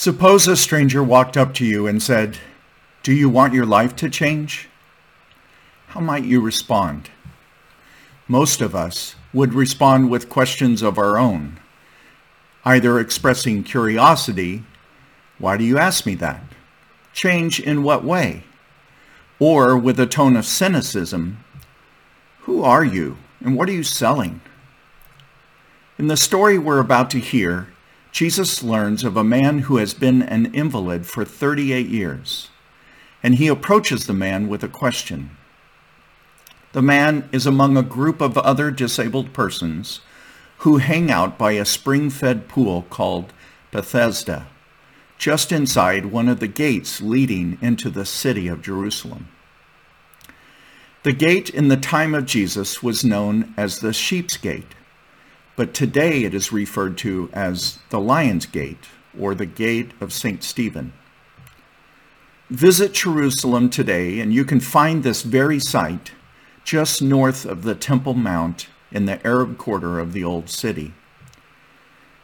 Suppose a stranger walked up to you and said, "Do you want your life to change?" How might you respond? Most of us would respond with questions of our own, either expressing curiosity, "Why do you ask me that? Change in what way?" Or with a tone of cynicism, "Who are you and what are you selling?" In the story we're about to hear, Jesus learns of a man who has been an invalid for 38 years, and he approaches the man with a question. The man is among a group of other disabled persons who hang out by a spring-fed pool called Bethesda, just inside one of the gates leading into the city of Jerusalem. The gate in the time of Jesus was known as the Sheep's Gate, but today it is referred to as the Lion's Gate, or the Gate of Saint Stephen. Visit Jerusalem today and you can find this very site just north of the Temple Mount in the Arab quarter of the Old City.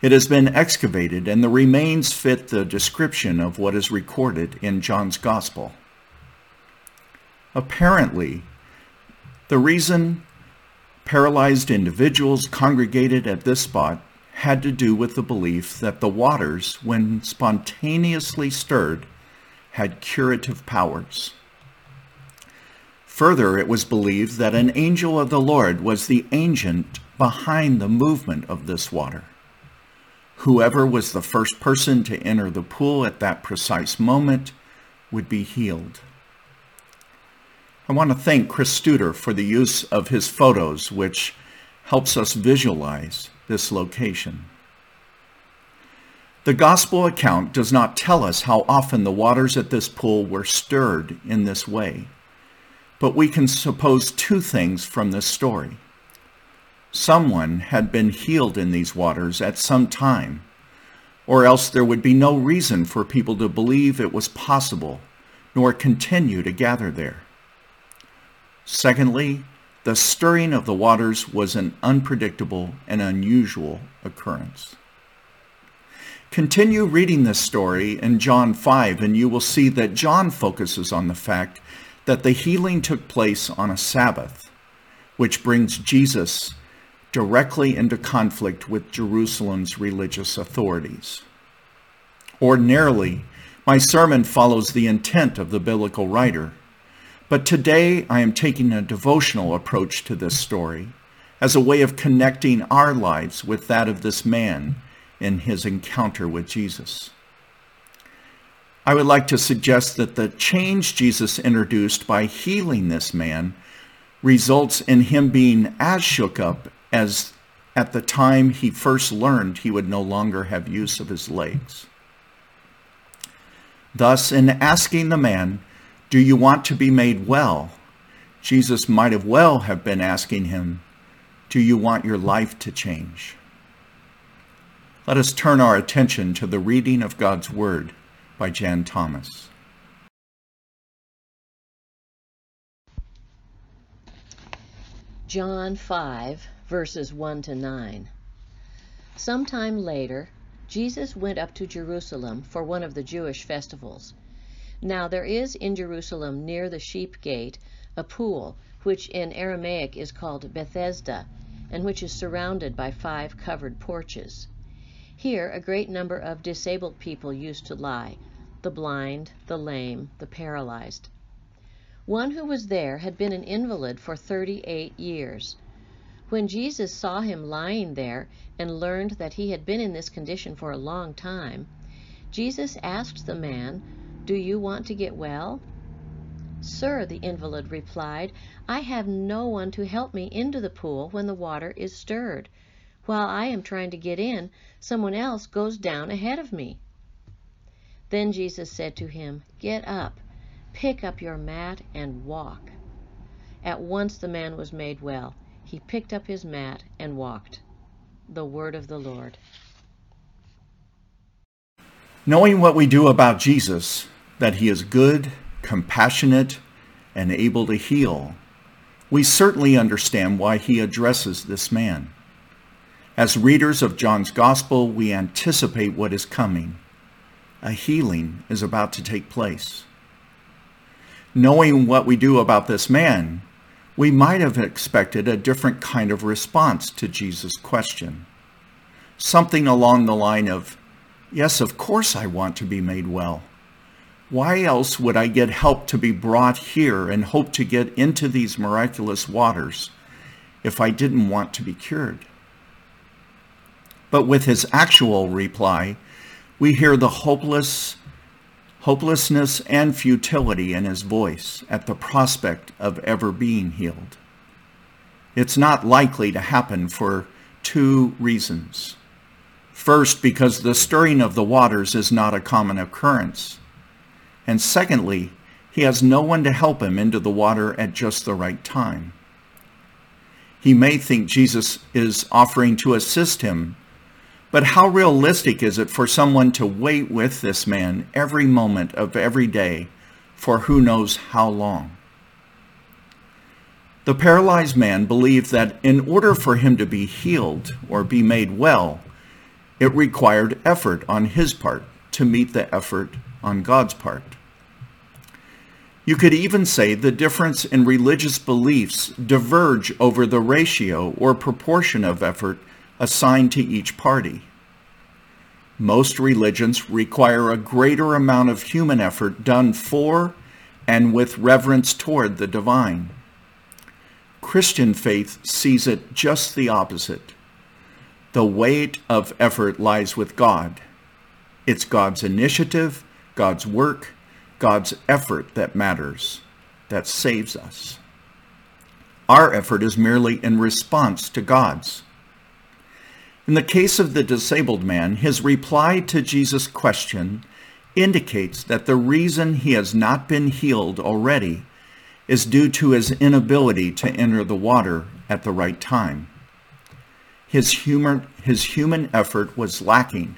It has been excavated and the remains fit the description of what is recorded in John's Gospel. Apparently, the reason paralyzed individuals congregated at this spot had to do with the belief that the waters, when spontaneously stirred, had curative powers. Further, it was believed that an angel of the Lord was the agent behind the movement of this water. Whoever was the first person to enter the pool at that precise moment would be healed. I want to thank Chris Studer for the use of his photos, which helps us visualize this location. The gospel account does not tell us how often the waters at this pool were stirred in this way, but we can suppose two things from this story. Someone had been healed in these waters at some time, or else there would be no reason for people to believe it was possible, nor continue to gather there. Secondly, the stirring of the waters was an unpredictable and unusual occurrence. Continue reading this story in John 5, and you will see that John focuses on the fact that the healing took place on a Sabbath, which brings Jesus directly into conflict with Jerusalem's religious authorities. Ordinarily, my sermon follows the intent of the biblical writer, but today I am taking a devotional approach to this story as a way of connecting our lives with that of this man in his encounter with Jesus. I would like to suggest that the change Jesus introduced by healing this man results in him being as shook up as at the time he first learned he would no longer have use of his legs. Thus, in asking the man, "Do you want to be made well?" Jesus might as well have been asking him, "Do you want your life to change?" Let us turn our attention to the reading of God's Word by Jan Thomas. John 5, verses 1-9. Sometime later, Jesus went up to Jerusalem for one of the Jewish festivals. Now there is in Jerusalem near the Sheep Gate a pool, which in Aramaic is called Bethesda, and which is surrounded by 5 covered porches. Here a great number of disabled people used to lie, the blind, the lame, the paralyzed. One who was there had been an invalid for 38 years. When Jesus saw him lying there and learned that he had been in this condition for a long time, Jesus asked the man, "Do you want to get well?" "Sir," the invalid replied, "I have no one to help me into the pool when the water is stirred. While I am trying to get in, someone else goes down ahead of me." Then Jesus said to him, "Get up, pick up your mat and walk." At once the man was made well. He picked up his mat and walked. The word of the Lord. Knowing what we do about Jesus, that he is good, compassionate, and able to heal, we certainly understand why he addresses this man. As readers of John's Gospel, we anticipate what is coming, a healing is about to take place. Knowing what we do about this man, we might have expected a different kind of response to Jesus' question. Something along the line of, yes, of course I want to be made well. Why else would I get help to be brought here and hope to get into these miraculous waters if I didn't want to be cured? But with his actual reply, we hear the hopelessness and futility in his voice at the prospect of ever being healed. It's not likely to happen for two reasons. First, because the stirring of the waters is not a common occurrence. And secondly, he has no one to help him into the water at just the right time. He may think Jesus is offering to assist him, but how realistic is it for someone to wait with this man every moment of every day for who knows how long? The paralyzed man believed that in order for him to be healed or be made well, it required effort on his part to meet the effort on God's part. You could even say the difference in religious beliefs diverge over the ratio or proportion of effort assigned to each party. Most religions require a greater amount of human effort done for and with reverence toward the divine. Christian faith sees it just the opposite. The weight of effort lies with God. It's God's initiative, God's work, God's effort that matters, that saves us. Our effort is merely in response to God's. In the case of the disabled man, his reply to Jesus' question indicates that the reason he has not been healed already is due to his inability to enter the water at the right time. His human effort was lacking,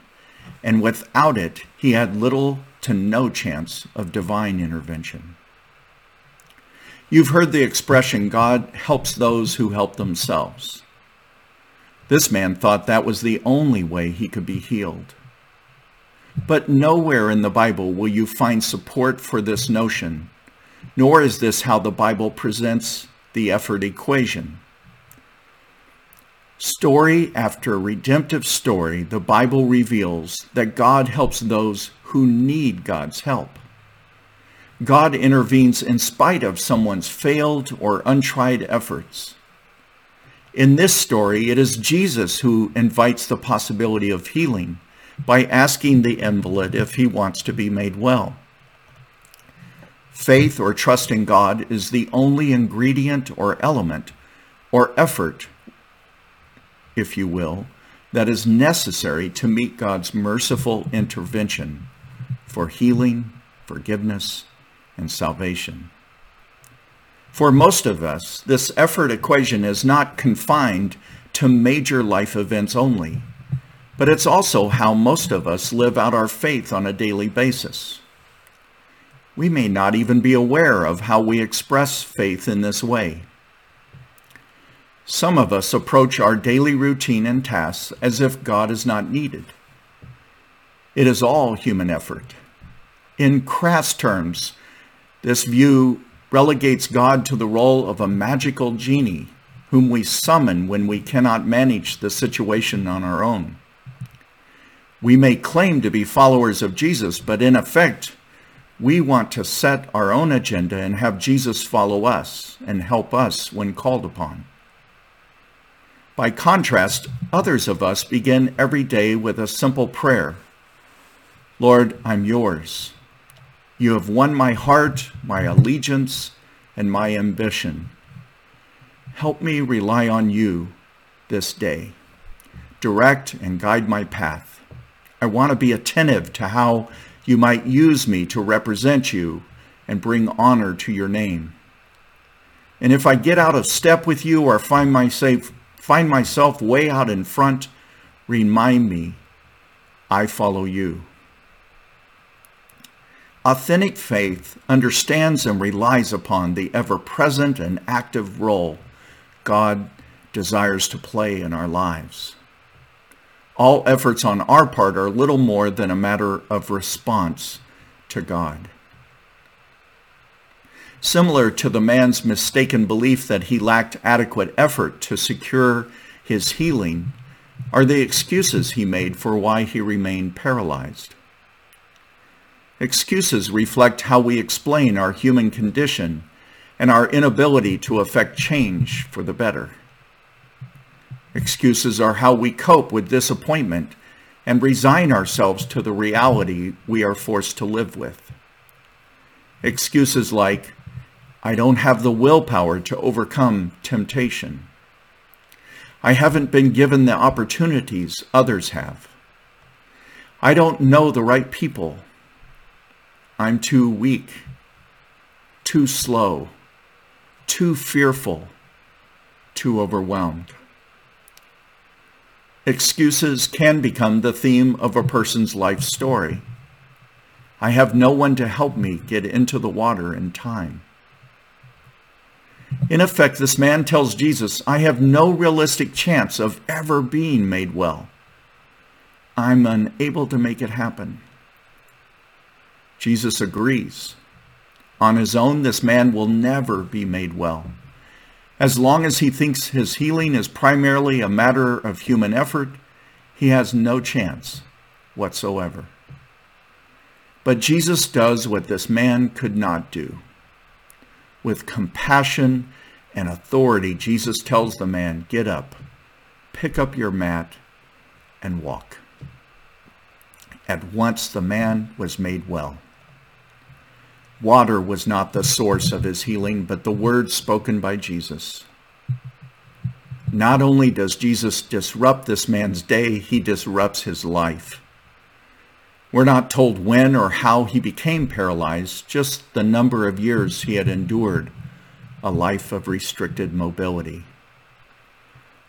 and without it, he had little to no chance of divine intervention. You've heard the expression, God helps those who help themselves. This man thought that was the only way he could be healed. But nowhere in the Bible will you find support for this notion, nor is this how the Bible presents the effort equation. Story after redemptive story, the Bible reveals that God helps those who need God's help. God intervenes in spite of someone's failed or untried efforts. In this story, it is Jesus who invites the possibility of healing by asking the invalid if he wants to be made well. Faith or trust in God is the only ingredient or element or effort, if you will, that is necessary to meet God's merciful intervention for healing, forgiveness, and salvation. For most of us, this effort equation is not confined to major life events only, but it's also how most of us live out our faith on a daily basis. We may not even be aware of how we express faith in this way. Some of us approach our daily routine and tasks as if God is not needed. It is all human effort. In crass terms, this view relegates God to the role of a magical genie whom we summon when we cannot manage the situation on our own. We may claim to be followers of Jesus, but in effect, we want to set our own agenda and have Jesus follow us and help us when called upon. By contrast, others of us begin every day with a simple prayer. Lord, I'm yours. You have won my heart, my allegiance, and my ambition. Help me rely on you this day. Direct and guide my path. I want to be attentive to how you might use me to represent you and bring honor to your name. And if I get out of step with you or find myself way out in front, remind me, I follow you. Authentic faith understands and relies upon the ever-present and active role God desires to play in our lives. All efforts on our part are little more than a matter of response to God. Similar to the man's mistaken belief that he lacked adequate effort to secure his healing are the excuses he made for why he remained paralyzed. Excuses reflect how we explain our human condition and our inability to effect change for the better. Excuses are how we cope with disappointment and resign ourselves to the reality we are forced to live with. Excuses like, I don't have the willpower to overcome temptation. I haven't been given the opportunities others have. I don't know the right people. I'm too weak, too slow, too fearful, too overwhelmed. Excuses can become the theme of a person's life story. I have no one to help me get into the water in time. In effect, this man tells Jesus, I have no realistic chance of ever being made well. I'm unable to make it happen. Jesus agrees. On his own, this man will never be made well. As long as he thinks his healing is primarily a matter of human effort, he has no chance whatsoever. But Jesus does what this man could not do. With compassion and authority, Jesus tells the man, get up, pick up your mat, and walk. At once the man was made well. Water was not the source of his healing, but the word spoken by Jesus. Not only does Jesus disrupt this man's day, he disrupts his life. We're not told when or how he became paralyzed, just the number of years he had endured a life of restricted mobility.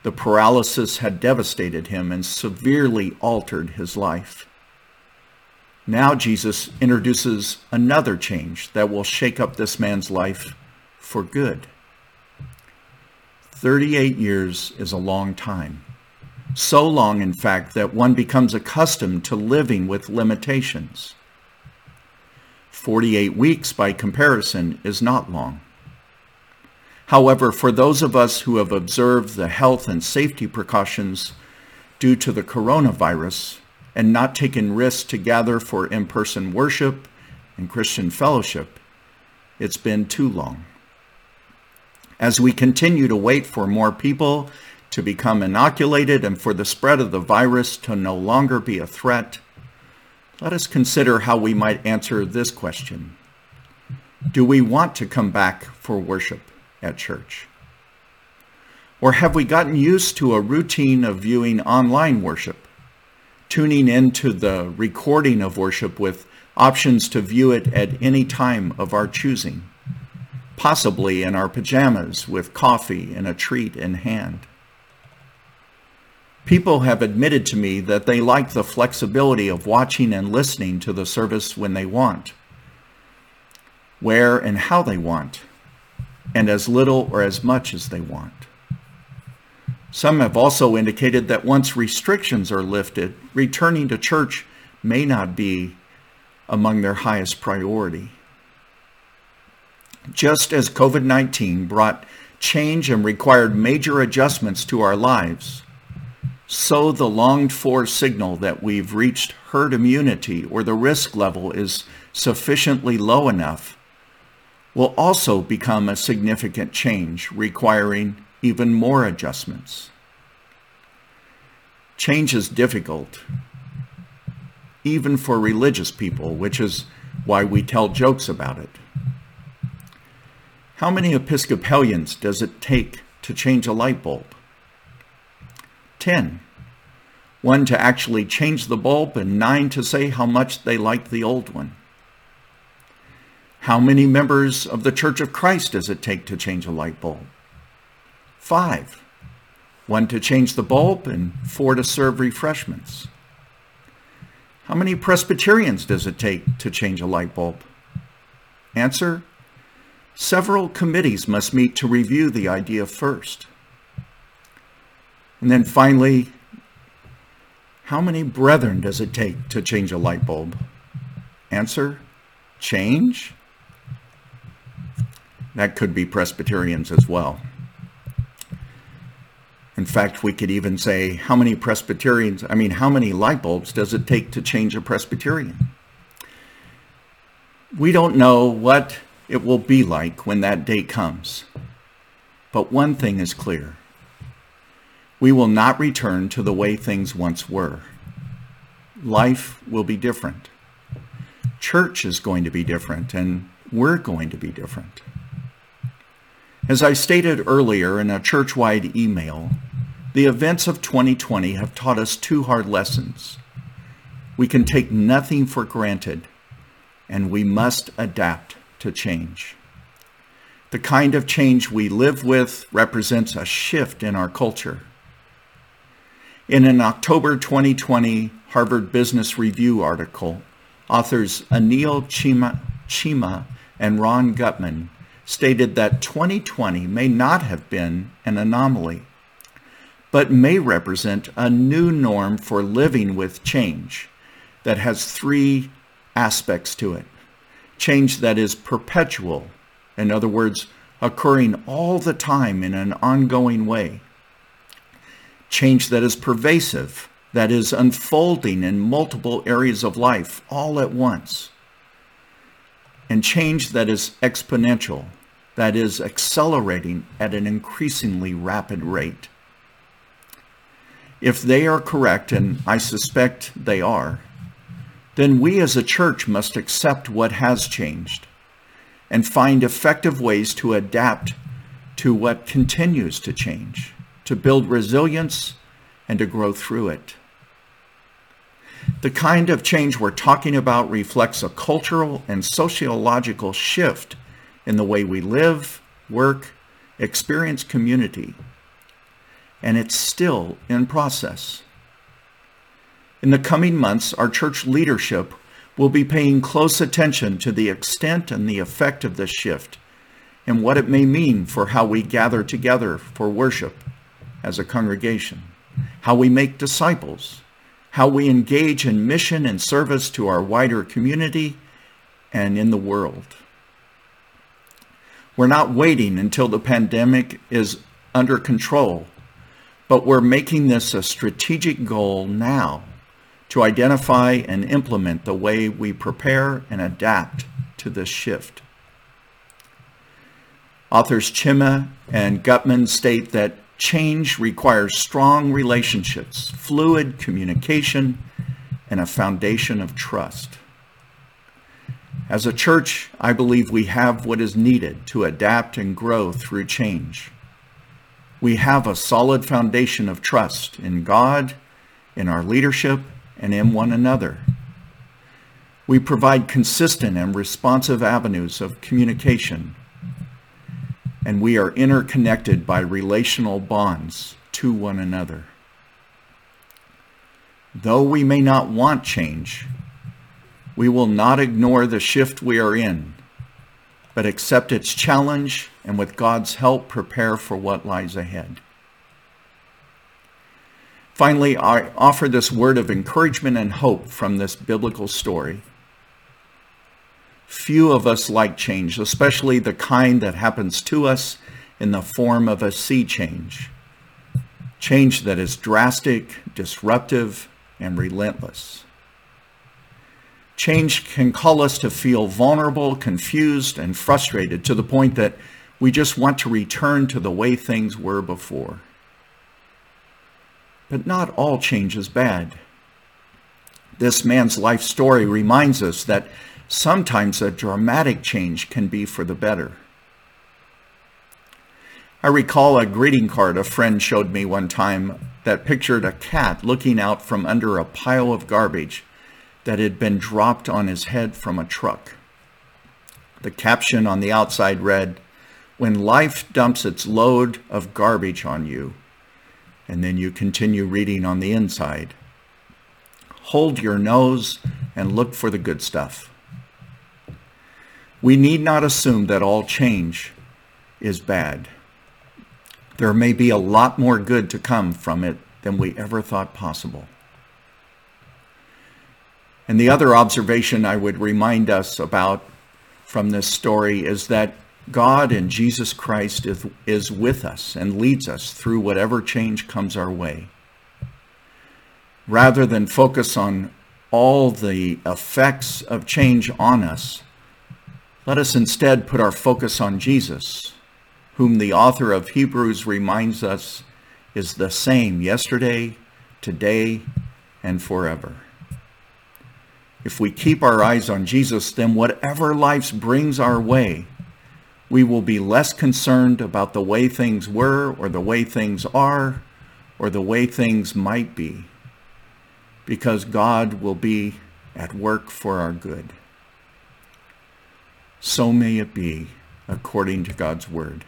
The paralysis had devastated him and severely altered his life. Now Jesus introduces another change that will shake up this man's life for good. 38 years is a long time. So long, in fact, that one becomes accustomed to living with limitations. 48 weeks, by comparison, is not long. However, for those of us who have observed the health and safety precautions due to the coronavirus, and not taking risks to gather for in-person worship and Christian fellowship, it's been too long. As we continue to wait for more people to become inoculated and for the spread of the virus to no longer be a threat, let us consider how we might answer this question. Do we want to come back for worship at church? Or have we gotten used to a routine of viewing online worship, tuning into the recording of worship with options to view it at any time of our choosing, possibly in our pajamas with coffee and a treat in hand? People have admitted to me that they like the flexibility of watching and listening to the service when they want, where and how they want, and as little or as much as they want. Some have also indicated that once restrictions are lifted, returning to church may not be among their highest priority. Just as COVID-19 brought change and required major adjustments to our lives, so the longed-for signal that we've reached herd immunity or the risk level is sufficiently low enough will also become a significant change requiring even more adjustments. Change is difficult, even for religious people, which is why we tell jokes about it. How many Episcopalians does it take to change a light bulb? 10. 1 to actually change the bulb and 9 to say how much they like the old one. How many members of the Church of Christ does it take to change a light bulb? 5, 1 to change the bulb and 4 to serve refreshments. How many Presbyterians does it take to change a light bulb? Answer, several committees must meet to review the idea first. And then finally, How many brethren does it take to change a light bulb? Answer, change? That could be Presbyterians as well. In fact, we could even say, how many light bulbs does it take to change a Presbyterian? We don't know what it will be like when that day comes. But one thing is clear. We will not return to the way things once were. Life will be different. Church is going to be different, and we're going to be different. As I stated earlier in a church-wide email, the events of 2020 have taught us two hard lessons. We can take nothing for granted, and we must adapt to change. The kind of change we live with represents a shift in our culture. In an October 2020 Harvard Business Review article, authors Anil Chima and Ron Gutman stated that 2020 may not have been an anomaly, but may represent a new norm for living with change that has three aspects to it. Change that is perpetual, in other words, occurring all the time in an ongoing way. Change that is pervasive, that is unfolding in multiple areas of life all at once. And change that is exponential, that is accelerating at an increasingly rapid rate. If they are correct, and I suspect they are, then we as a church must accept what has changed and find effective ways to adapt to what continues to change, to build resilience and to grow through it. The kind of change we're talking about reflects a cultural and sociological shift in the way we live, work, experience community, and it's still in process. In the coming months, our church leadership will be paying close attention to the extent and the effect of this shift and what it may mean for how we gather together for worship as a congregation, how we make disciples, how we engage in mission and service to our wider community and in the world. We're not waiting until the pandemic is under control, but we're making this a strategic goal now to identify and implement the way we prepare and adapt to this shift. Authors Chima and Gutman state that change requires strong relationships, fluid communication, and a foundation of trust. As a church, I believe we have what is needed to adapt and grow through change. We have a solid foundation of trust in God, in our leadership, and in one another. We provide consistent and responsive avenues of communication, and we are interconnected by relational bonds to one another. Though we may not want change, we will not ignore the shift we are in, but accept its challenge and with God's help prepare for what lies ahead. Finally, I offer this word of encouragement and hope from this biblical story. Few of us like change, especially the kind that happens to us in the form of a sea change. Change that is drastic, disruptive, and relentless. Change can call us to feel vulnerable, confused, and frustrated to the point that we just want to return to the way things were before. But not all change is bad. This man's life story reminds us that sometimes a dramatic change can be for the better. I recall a greeting card a friend showed me one time that pictured a cat looking out from under a pile of garbage that had been dropped on his head from a truck. The caption on the outside read, "When life dumps its load of garbage on you," and then you continue reading on the inside. "Hold your nose and look for the good stuff." We need not assume that all change is bad. There may be a lot more good to come from it than we ever thought possible. And the other observation I would remind us about from this story is that God and Jesus Christ is with us and leads us through whatever change comes our way. Rather than focus on all the effects of change on us, let us instead put our focus on Jesus, whom the author of Hebrews reminds us is the same yesterday, today, and forever. If we keep our eyes on Jesus, then whatever life brings our way, we will be less concerned about the way things were or the way things are or the way things might be, because God will be at work for our good. So may it be according to God's word.